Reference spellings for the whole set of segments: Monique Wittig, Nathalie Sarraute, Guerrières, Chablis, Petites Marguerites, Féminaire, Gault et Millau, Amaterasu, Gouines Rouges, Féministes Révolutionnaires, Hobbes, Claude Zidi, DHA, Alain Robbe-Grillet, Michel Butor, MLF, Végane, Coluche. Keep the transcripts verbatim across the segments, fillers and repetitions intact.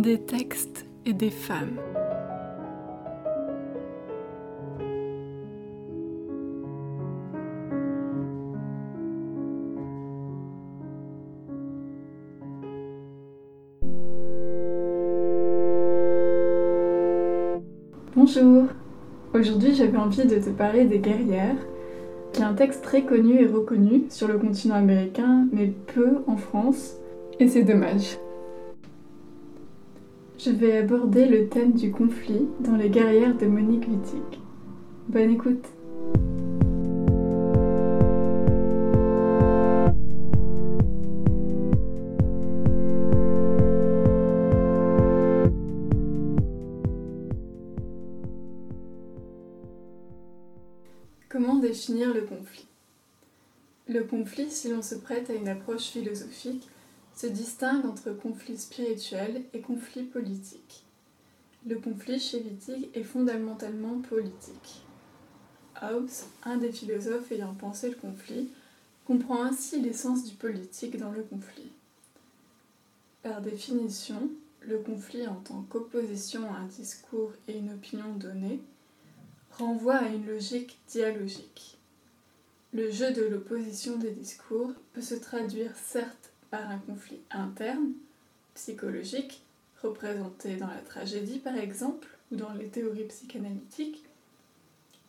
des textes et des femmes. Bonjour, aujourd'hui j'avais envie de te parler des Guerrières, qui est un texte très connu et reconnu sur le continent américain, mais peu en France, et c'est dommage. Je vais aborder le thème du conflit dans les Guerrières de Monique Wittig. Bonne écoute. Comment définir le conflit ? Le conflit, si l'on se prête à une approche philosophique, se distingue entre conflit spirituel et conflit politique. Le conflit chez Wittig est fondamentalement politique. Hobbes, un des philosophes ayant pensé le conflit, comprend ainsi l'essence du politique dans le conflit. Par définition, le conflit en tant qu'opposition à un discours et une opinion donnée renvoie à une logique dialogique. Le jeu de l'opposition des discours peut se traduire certes par un conflit interne, psychologique, représenté dans la tragédie par exemple, ou dans les théories psychanalytiques,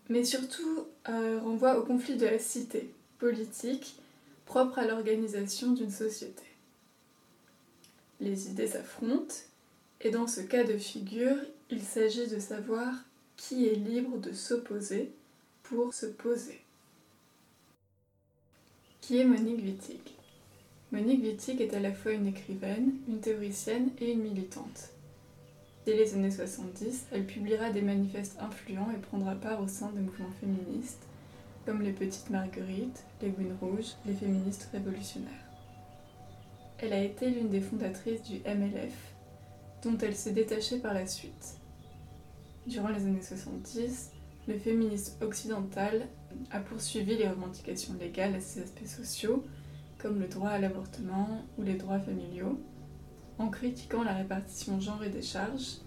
mais surtout euh, renvoie au conflit de la cité, politique, propre à l'organisation d'une société. Les idées s'affrontent, et dans ce cas de figure, il s'agit de savoir qui est libre de s'opposer pour se poser. Qui est Monique Wittig ? Monique Wittig est à la fois une écrivaine, une théoricienne et une militante. Dès les années soixante-dix, elle publiera des manifestes influents et prendra part au sein de mouvements féministes, comme les Petites Marguerites, les Gouines Rouges, les Féministes Révolutionnaires. Elle a été l'une des fondatrices du M L F, dont elle s'est détachée par la suite. Durant les années soixante-dix, le féminisme occidental a poursuivi les revendications légales à ses aspects sociaux, comme le droit à l'avortement ou les droits familiaux, en critiquant la répartition genre et des charges,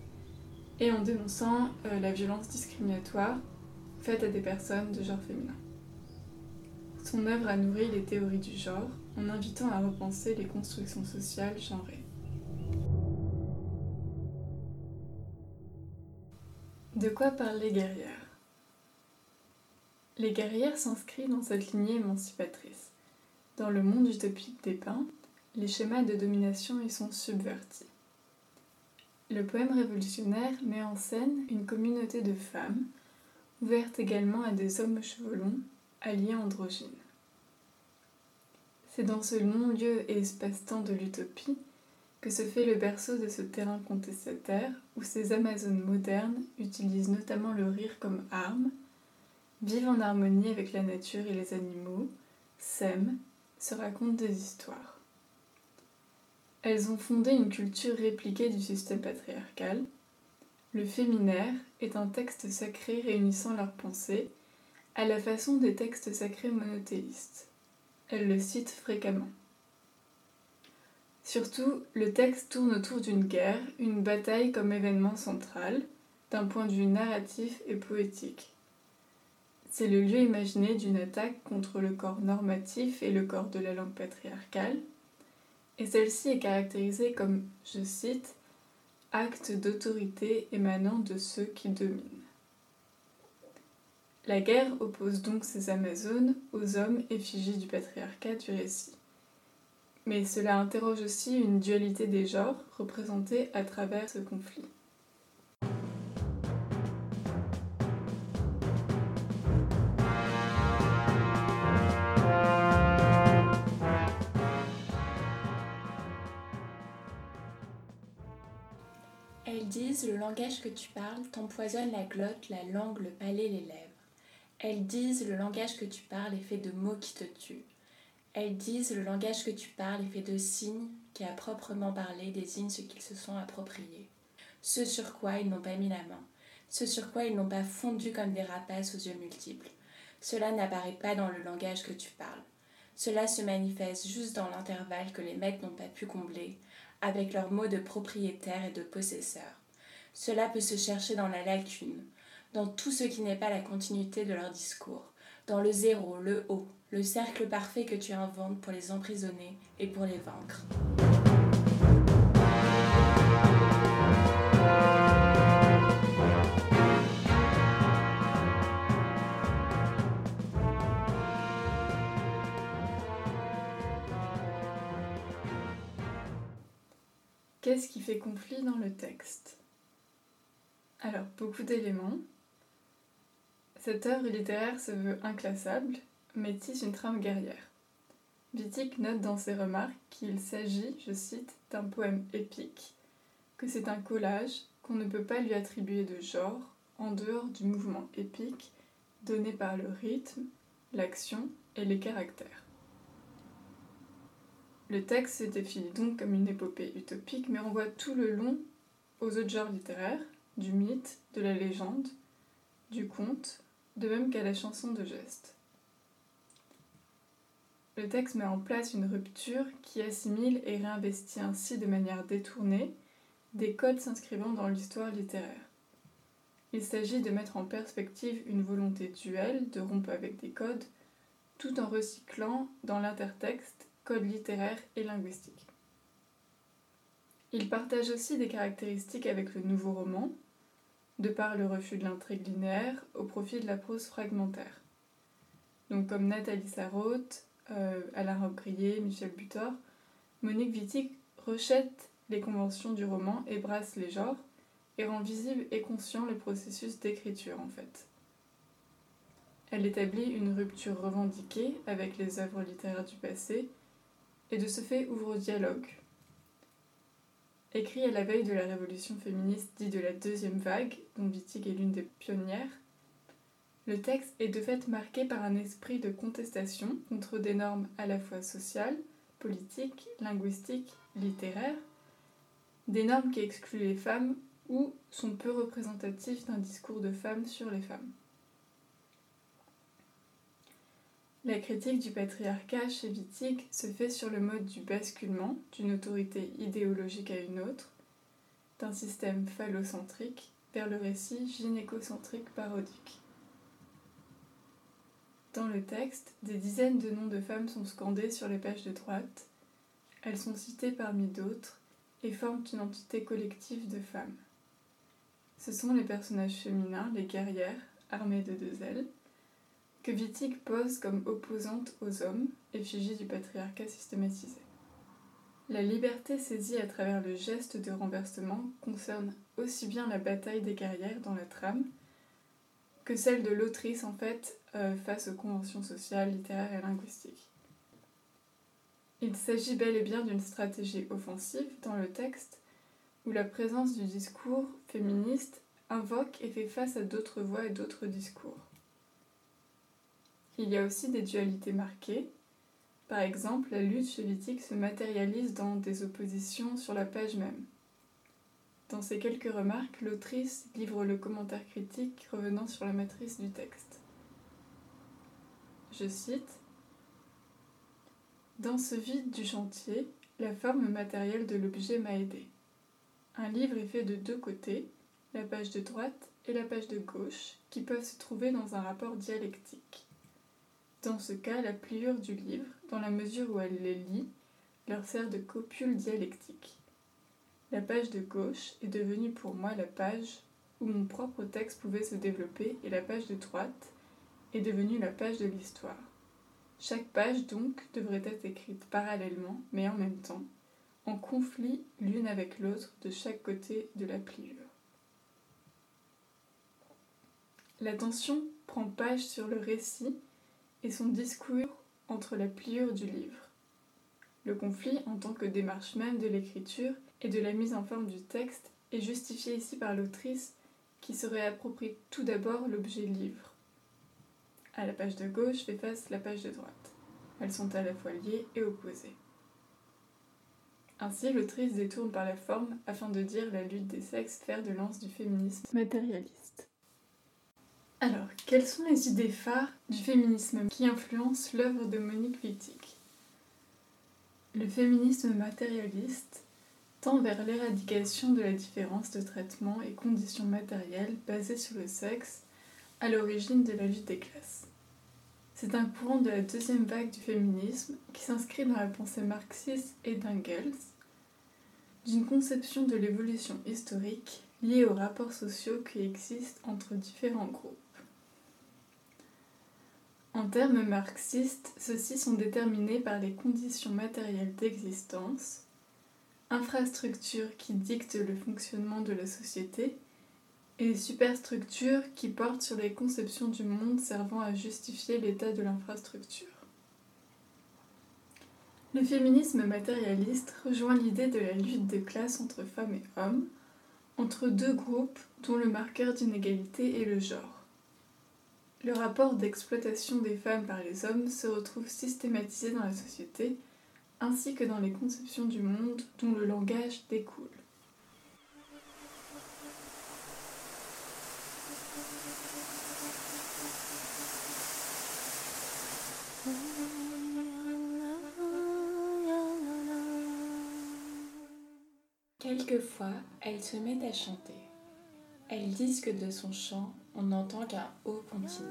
et en dénonçant euh, la violence discriminatoire faite à des personnes de genre féminin. Son œuvre a nourri les théories du genre, en invitant à repenser les constructions sociales genrées. De quoi parlent les guerrières ? Les guerrières s'inscrivent dans cette lignée émancipatrice. Dans le monde utopique dépeint, les schémas de domination y sont subvertis. Le poème révolutionnaire met en scène une communauté de femmes, ouverte également à des hommes aux cheveux longs, alliés androgynes. C'est dans ce non-lieu et espace-temps de l'utopie que se fait le berceau de ce terrain contestataire où ces Amazones modernes utilisent notamment le rire comme arme, vivent en harmonie avec la nature et les animaux, s'aiment, se racontent des histoires. Elles ont fondé une culture répliquée du système patriarcal. Le Féminaire est un texte sacré réunissant leurs pensées à la façon des textes sacrés monothéistes. Elles le citent fréquemment. Surtout, le texte tourne autour d'une guerre, une bataille comme événement central, d'un point de vue narratif et poétique. C'est le lieu imaginé d'une attaque contre le corps normatif et le corps de la langue patriarcale, et celle-ci est caractérisée comme, je cite, « acte d'autorité émanant de ceux qui dominent ». La guerre oppose donc ces Amazones aux hommes effigies du patriarcat du récit. Mais cela interroge aussi une dualité des genres représentée à travers ce conflit. Elles disent « le langage que tu parles t'empoisonne la glotte, la langue, le palais, les lèvres ». Elles disent « le langage que tu parles est fait de mots qui te tuent ». Elles disent « le langage que tu parles est fait de signes qui, à proprement parler, désignent ce qu'ils se sont appropriés. Ce sur quoi ils n'ont pas mis la main. Ce sur quoi ils n'ont pas fondu comme des rapaces aux yeux multiples. Cela n'apparaît pas dans le langage que tu parles. Cela se manifeste juste dans l'intervalle que les maîtres n'ont pas pu combler, avec leurs mots de propriétaire et de possesseur. Cela peut se chercher dans la lacune, dans tout ce qui n'est pas la continuité de leur discours, dans le zéro, le haut, le cercle parfait que tu inventes pour les emprisonner et pour les vaincre. Qu'est-ce qui fait conflit dans le texte ? Alors, beaucoup d'éléments. Cette œuvre littéraire se veut inclassable, mais tisse une trame guerrière. Wittig note dans ses remarques qu'il s'agit, je cite, d'un poème épique, que c'est un collage, qu'on ne peut pas lui attribuer de genre, en dehors du mouvement épique, donné par le rythme, l'action et les caractères. Le texte se définit donc comme une épopée utopique, mais renvoie tout le long aux autres genres littéraires, du mythe, de la légende, du conte, de même qu'à la chanson de geste. Le texte met en place une rupture qui assimile et réinvestit ainsi de manière détournée des codes s'inscrivant dans l'histoire littéraire. Il s'agit de mettre en perspective une volonté duelle de rompre avec des codes, tout en recyclant dans l'intertexte codes littéraires et linguistiques. Il partage aussi des caractéristiques avec le nouveau roman, de par le refus de l'intrigue linéaire au profit de la prose fragmentaire. Donc comme Nathalie Sarraute, euh, Alain Robbe-Grillet, Michel Butor, Monique Wittig rejette les conventions du roman et brasse les genres, et rend visible et conscient le processus d'écriture en fait. Elle établit une rupture revendiquée avec les œuvres littéraires du passé, et de ce fait ouvre au dialogue. Écrit à la veille de la révolution féministe dite de la deuxième vague, dont Wittig est l'une des pionnières, le texte est de fait marqué par un esprit de contestation contre des normes à la fois sociales, politiques, linguistiques, littéraires, des normes qui excluent les femmes ou sont peu représentatives d'un discours de femmes sur les femmes. La critique du patriarcat chez Wittig se fait sur le mode du basculement d'une autorité idéologique à une autre, d'un système phallocentrique vers le récit gynécocentrique parodique. Dans le texte, des dizaines de noms de femmes sont scandés sur les pages de droite, elles sont citées parmi d'autres et forment une entité collective de femmes. Ce sont les personnages féminins, les guerrières, armées de deux ailes, que Wittig pose comme opposante aux hommes, effigie du patriarcat systématisé. La liberté saisie à travers le geste de renversement concerne aussi bien la bataille des guerrières dans la trame que celle de l'autrice en fait euh, face aux conventions sociales, littéraires et linguistiques. Il s'agit bel et bien d'une stratégie offensive dans le texte où la présence du discours féministe invoque et fait face à d'autres voix et d'autres discours. Il y a aussi des dualités marquées. Par exemple, la lutte chez Wittig se matérialise dans des oppositions sur la page même. Dans ces quelques remarques, l'autrice livre le commentaire critique revenant sur la matrice du texte. Je cite : « Dans ce vide du chantier, la forme matérielle de l'objet m'a aidée. Un livre est fait de deux côtés, la page de droite et la page de gauche, qui peuvent se trouver dans un rapport dialectique. Dans ce cas, la pliure du livre, dans la mesure où elle les lit, leur sert de copule dialectique. La page de gauche est devenue pour moi la page où mon propre texte pouvait se développer et la page de droite est devenue la page de l'histoire. Chaque page, donc, devrait être écrite parallèlement, mais en même temps, en conflit l'une avec l'autre de chaque côté de la pliure. » La tension prend page sur le récit et son discours entre la pliure du livre. Le conflit, en tant que démarche même de l'écriture et de la mise en forme du texte, est justifié ici par l'autrice qui se réapproprie tout d'abord l'objet livre. À la page de gauche fait face la page de droite. Elles sont à la fois liées et opposées. Ainsi, l'autrice détourne par la forme afin de dire la lutte des sexes fer de lance du féminisme matérialiste. Alors, quelles sont les idées phares du féminisme qui influencent l'œuvre de Monique Wittig ? Le féminisme matérialiste tend vers l'éradication de la différence de traitement et conditions matérielles basées sur le sexe à l'origine de la lutte des classes. C'est un courant de la deuxième vague du féminisme qui s'inscrit dans la pensée marxiste et d'Engels, d'une conception de l'évolution historique liée aux rapports sociaux qui existent entre différents groupes. En termes marxistes, ceux-ci sont déterminés par les conditions matérielles d'existence, infrastructures qui dictent le fonctionnement de la société et superstructures qui portent sur les conceptions du monde servant à justifier l'état de l'infrastructure. Le féminisme matérialiste rejoint l'idée de la lutte de classe entre femmes et hommes, entre deux groupes dont le marqueur d'inégalité est le genre. Le rapport d'exploitation des femmes par les hommes se retrouve systématisé dans la société, ainsi que dans les conceptions du monde dont le langage découle. Quelquefois, elles se mettent à chanter. Elles disent que de son chant, on n'entend qu'un haut continu.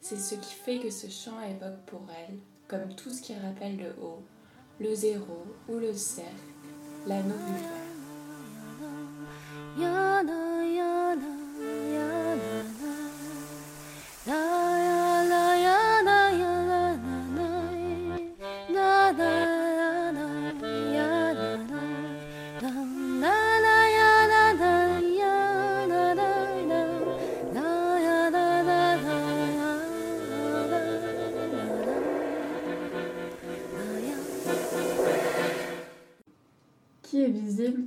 C'est ce qui fait que ce chant évoque pour elles, comme tout ce qui rappelle le haut, le zéro ou le cercle, l'anneau du verre.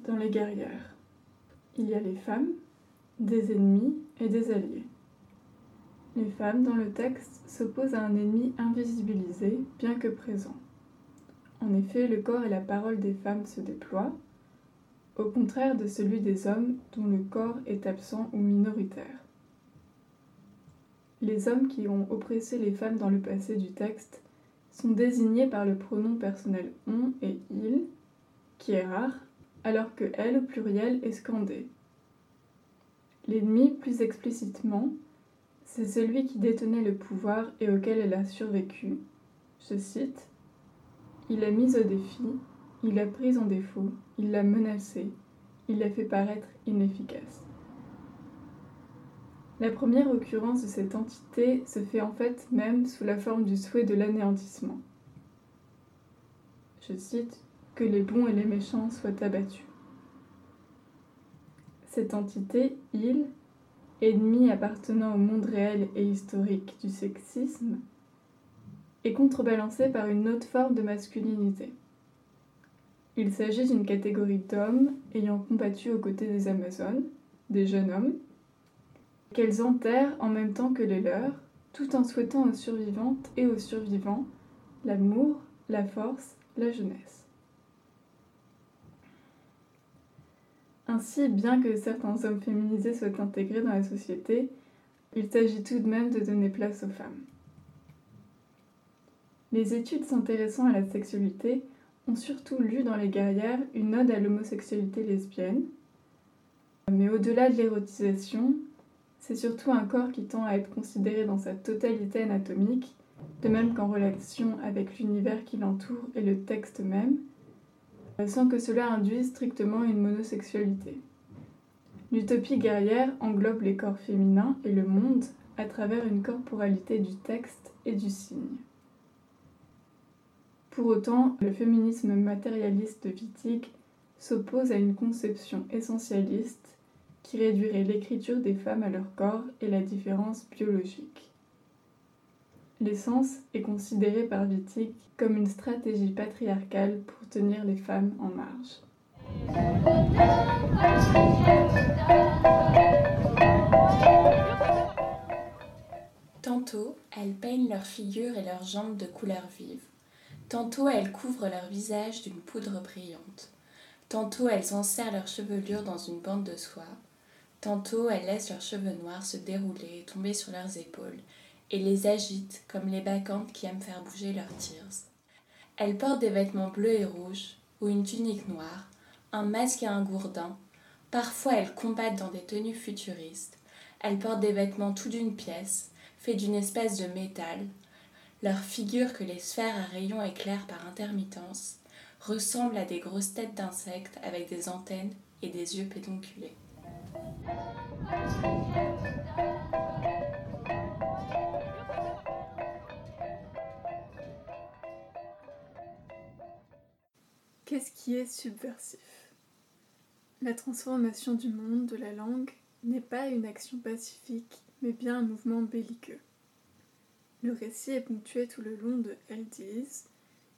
Dans les guerrières, il y a les femmes, des ennemis et des alliés. Les femmes, dans le texte, s'opposent à un ennemi invisibilisé, bien que présent. En effet, le corps et la parole des femmes se déploient, au contraire de celui des hommes dont le corps est absent ou minoritaire. Les hommes qui ont oppressé les femmes dans le passé du texte sont désignés par le pronom personnel « on » et « il », qui est rare, alors que « elle » au pluriel est scandée. L'ennemi, plus explicitement, c'est celui qui détenait le pouvoir et auquel elle a survécu. Je cite : « Il l'a mise au défi, il l'a prise en défaut, il l'a menacée, il l'a fait paraître inefficace. » La première occurrence de cette entité se fait en fait même sous la forme du souhait de l'anéantissement. Je cite : que les bons et les méchants soient abattus. Cette entité, il, ennemi appartenant au monde réel et historique du sexisme, est contrebalancée par une autre forme de masculinité. Il s'agit d'une catégorie d'hommes ayant combattu aux côtés des Amazones, des jeunes hommes, qu'elles enterrent en même temps que les leurs, tout en souhaitant aux survivantes et aux survivants l'amour, la force, la jeunesse. Ainsi, bien que certains hommes féminisés soient intégrés dans la société, il s'agit tout de même de donner place aux femmes. Les études s'intéressant à la sexualité ont surtout lu dans les guerrières une ode à l'homosexualité lesbienne. Mais au-delà de l'érotisation, c'est surtout un corps qui tend à être considéré dans sa totalité anatomique, de même qu'en relation avec l'univers qui l'entoure et le texte même, sans que cela induise strictement une monosexualité. L'utopie guerrière englobe les corps féminins et le monde à travers une corporalité du texte et du signe. Pour autant, le féminisme matérialiste de Wittig s'oppose à une conception essentialiste qui réduirait l'écriture des femmes à leur corps et la différence biologique. L'essence est considérée par Wittig comme une stratégie patriarcale pour tenir les femmes en marge. Tantôt, elles peignent leurs figures et leurs jambes de couleurs vives. Tantôt, elles couvrent leur visage d'une poudre brillante. Tantôt, elles enserrent leurs chevelures dans une bande de soie. Tantôt, elles laissent leurs cheveux noirs se dérouler et tomber sur leurs épaules, et les agitent comme les bacchantes qui aiment faire bouger leurs tirs. Elles portent des vêtements bleus et rouges, ou une tunique noire, un masque et un gourdin. Parfois, elles combattent dans des tenues futuristes. Elles portent des vêtements tout d'une pièce, faits d'une espèce de métal. Leur figure, que les sphères à rayons éclairent par intermittence, ressemble à des grosses têtes d'insectes avec des antennes et des yeux pédonculés. Qu'est-ce qui est subversif ? La transformation du monde de la langue n'est pas une action pacifique, mais bien un mouvement belliqueux. Le récit est ponctué tout le long de « Elles disent »,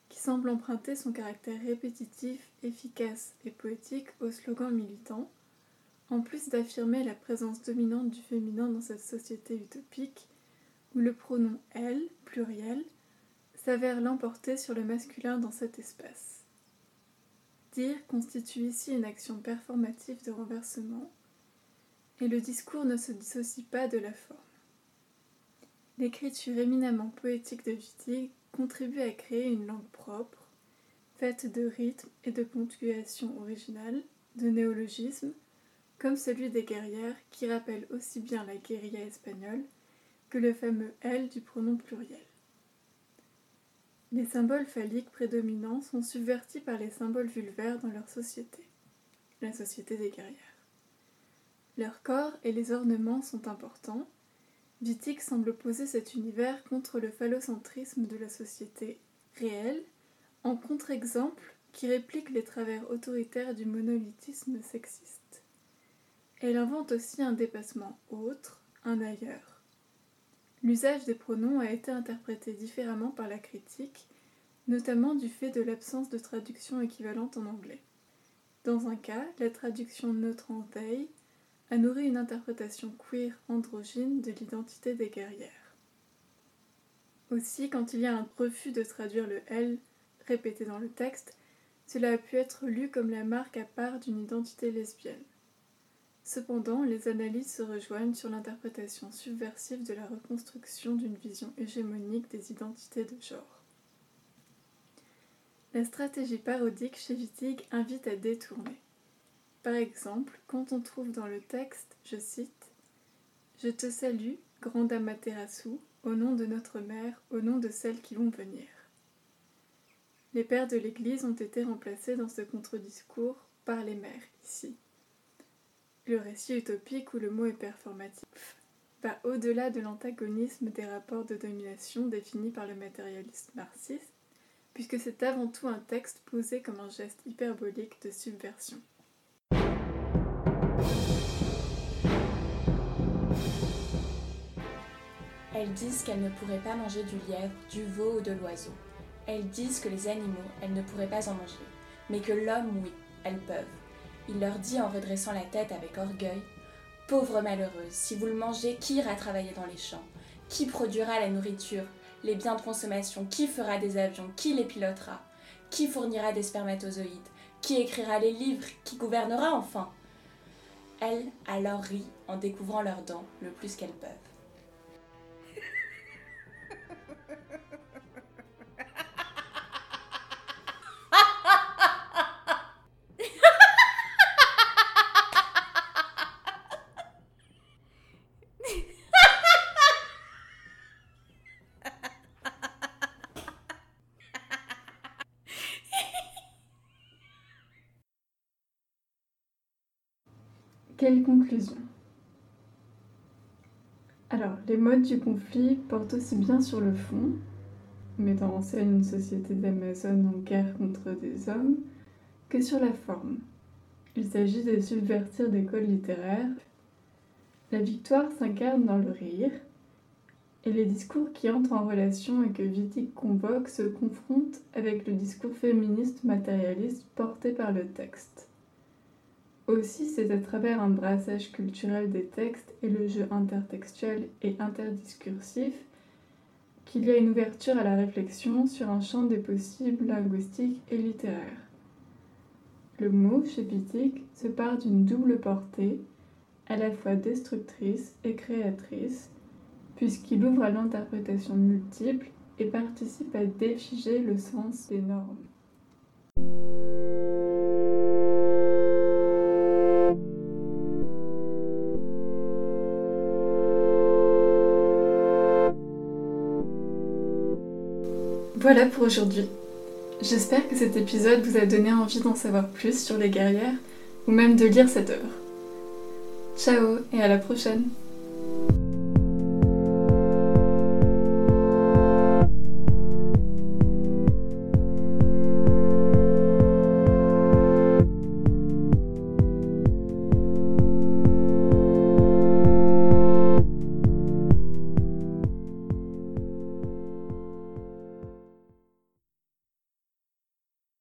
qui semble emprunter son caractère répétitif, efficace et poétique au slogan militant, en plus d'affirmer la présence dominante du féminin dans cette société utopique, où le pronom « elle », pluriel, s'avère l'emporter sur le masculin dans cet espace. Dire constitue ici une action performative de renversement, et le discours ne se dissocie pas de la forme. L'écriture éminemment poétique de Wittig contribue à créer une langue propre, faite de rythmes et de ponctuations originales, de néologismes, comme celui des guerrières qui rappelle aussi bien la guérilla espagnole que le fameux « elle » du pronom pluriel. Les symboles phalliques prédominants sont subvertis par les symboles vulvaires dans leur société, la société des guerrières. Leur corps et les ornements sont importants. Wittig semble poser cet univers contre le phallocentrisme de la société réelle, en contre-exemple qui réplique les travers autoritaires du monolithisme sexiste. Elle invente aussi un dépassement autre, un ailleurs. L'usage des pronoms a été interprété différemment par la critique, notamment du fait de l'absence de traduction équivalente en anglais. Dans un cas, la traduction neutre en they a nourri une interprétation queer androgyne de l'identité des guerrières. Aussi, quand il y a un refus de traduire le « elle » répété dans le texte, cela a pu être lu comme la marque à part d'une identité lesbienne. Cependant, les analyses se rejoignent sur l'interprétation subversive de la reconstruction d'une vision hégémonique des identités de genre. La stratégie parodique chez Wittig invite à détourner. Par exemple, quand on trouve dans le texte, je cite, « Je te salue, grande Amaterasu, au nom de notre mère, au nom de celles qui vont venir. » Les pères de l'Église ont été remplacés dans ce contre-discours par les mères, ici. Le récit utopique où le mot est performatif va au-delà de l'antagonisme des rapports de domination définis par le matérialiste marxiste, puisque c'est avant tout un texte posé comme un geste hyperbolique de subversion. Elles disent qu'elles ne pourraient pas manger du lièvre, du veau ou de l'oiseau. Elles disent que les animaux, elles ne pourraient pas en manger, mais que l'homme, oui, elles peuvent. Il leur dit en redressant la tête avec orgueil, « Pauvres malheureuses, si vous le mangez, qui ira travailler dans les champs ? Qui produira la nourriture, les biens de consommation ? Qui fera des avions ? Qui les pilotera ? Qui fournira des spermatozoïdes ? Qui écrira les livres ? Qui gouvernera enfin ?» Elles, alors, rient en découvrant leurs dents le plus qu'elles peuvent. Quelle conclusion ? Alors, les modes du conflit portent aussi bien sur le fond, mettant en scène une société d'Amazones en guerre contre des hommes, que sur la forme. Il s'agit de subvertir des codes littéraires. La victoire s'incarne dans le rire, et les discours qui entrent en relation et que Wittig convoque se confrontent avec le discours féministe matérialiste porté par le texte. Aussi, c'est à travers un brassage culturel des textes et le jeu intertextuel et interdiscursif qu'il y a une ouverture à la réflexion sur un champ des possibles linguistiques et littéraires. Le mot, chez Wittig, se part d'une double portée, à la fois destructrice et créatrice, puisqu'il ouvre à l'interprétation multiple et participe à défiger le sens des normes. Voilà pour aujourd'hui. J'espère que cet épisode vous a donné envie d'en savoir plus sur les guerrières ou même de lire cette œuvre. Ciao et à la prochaine!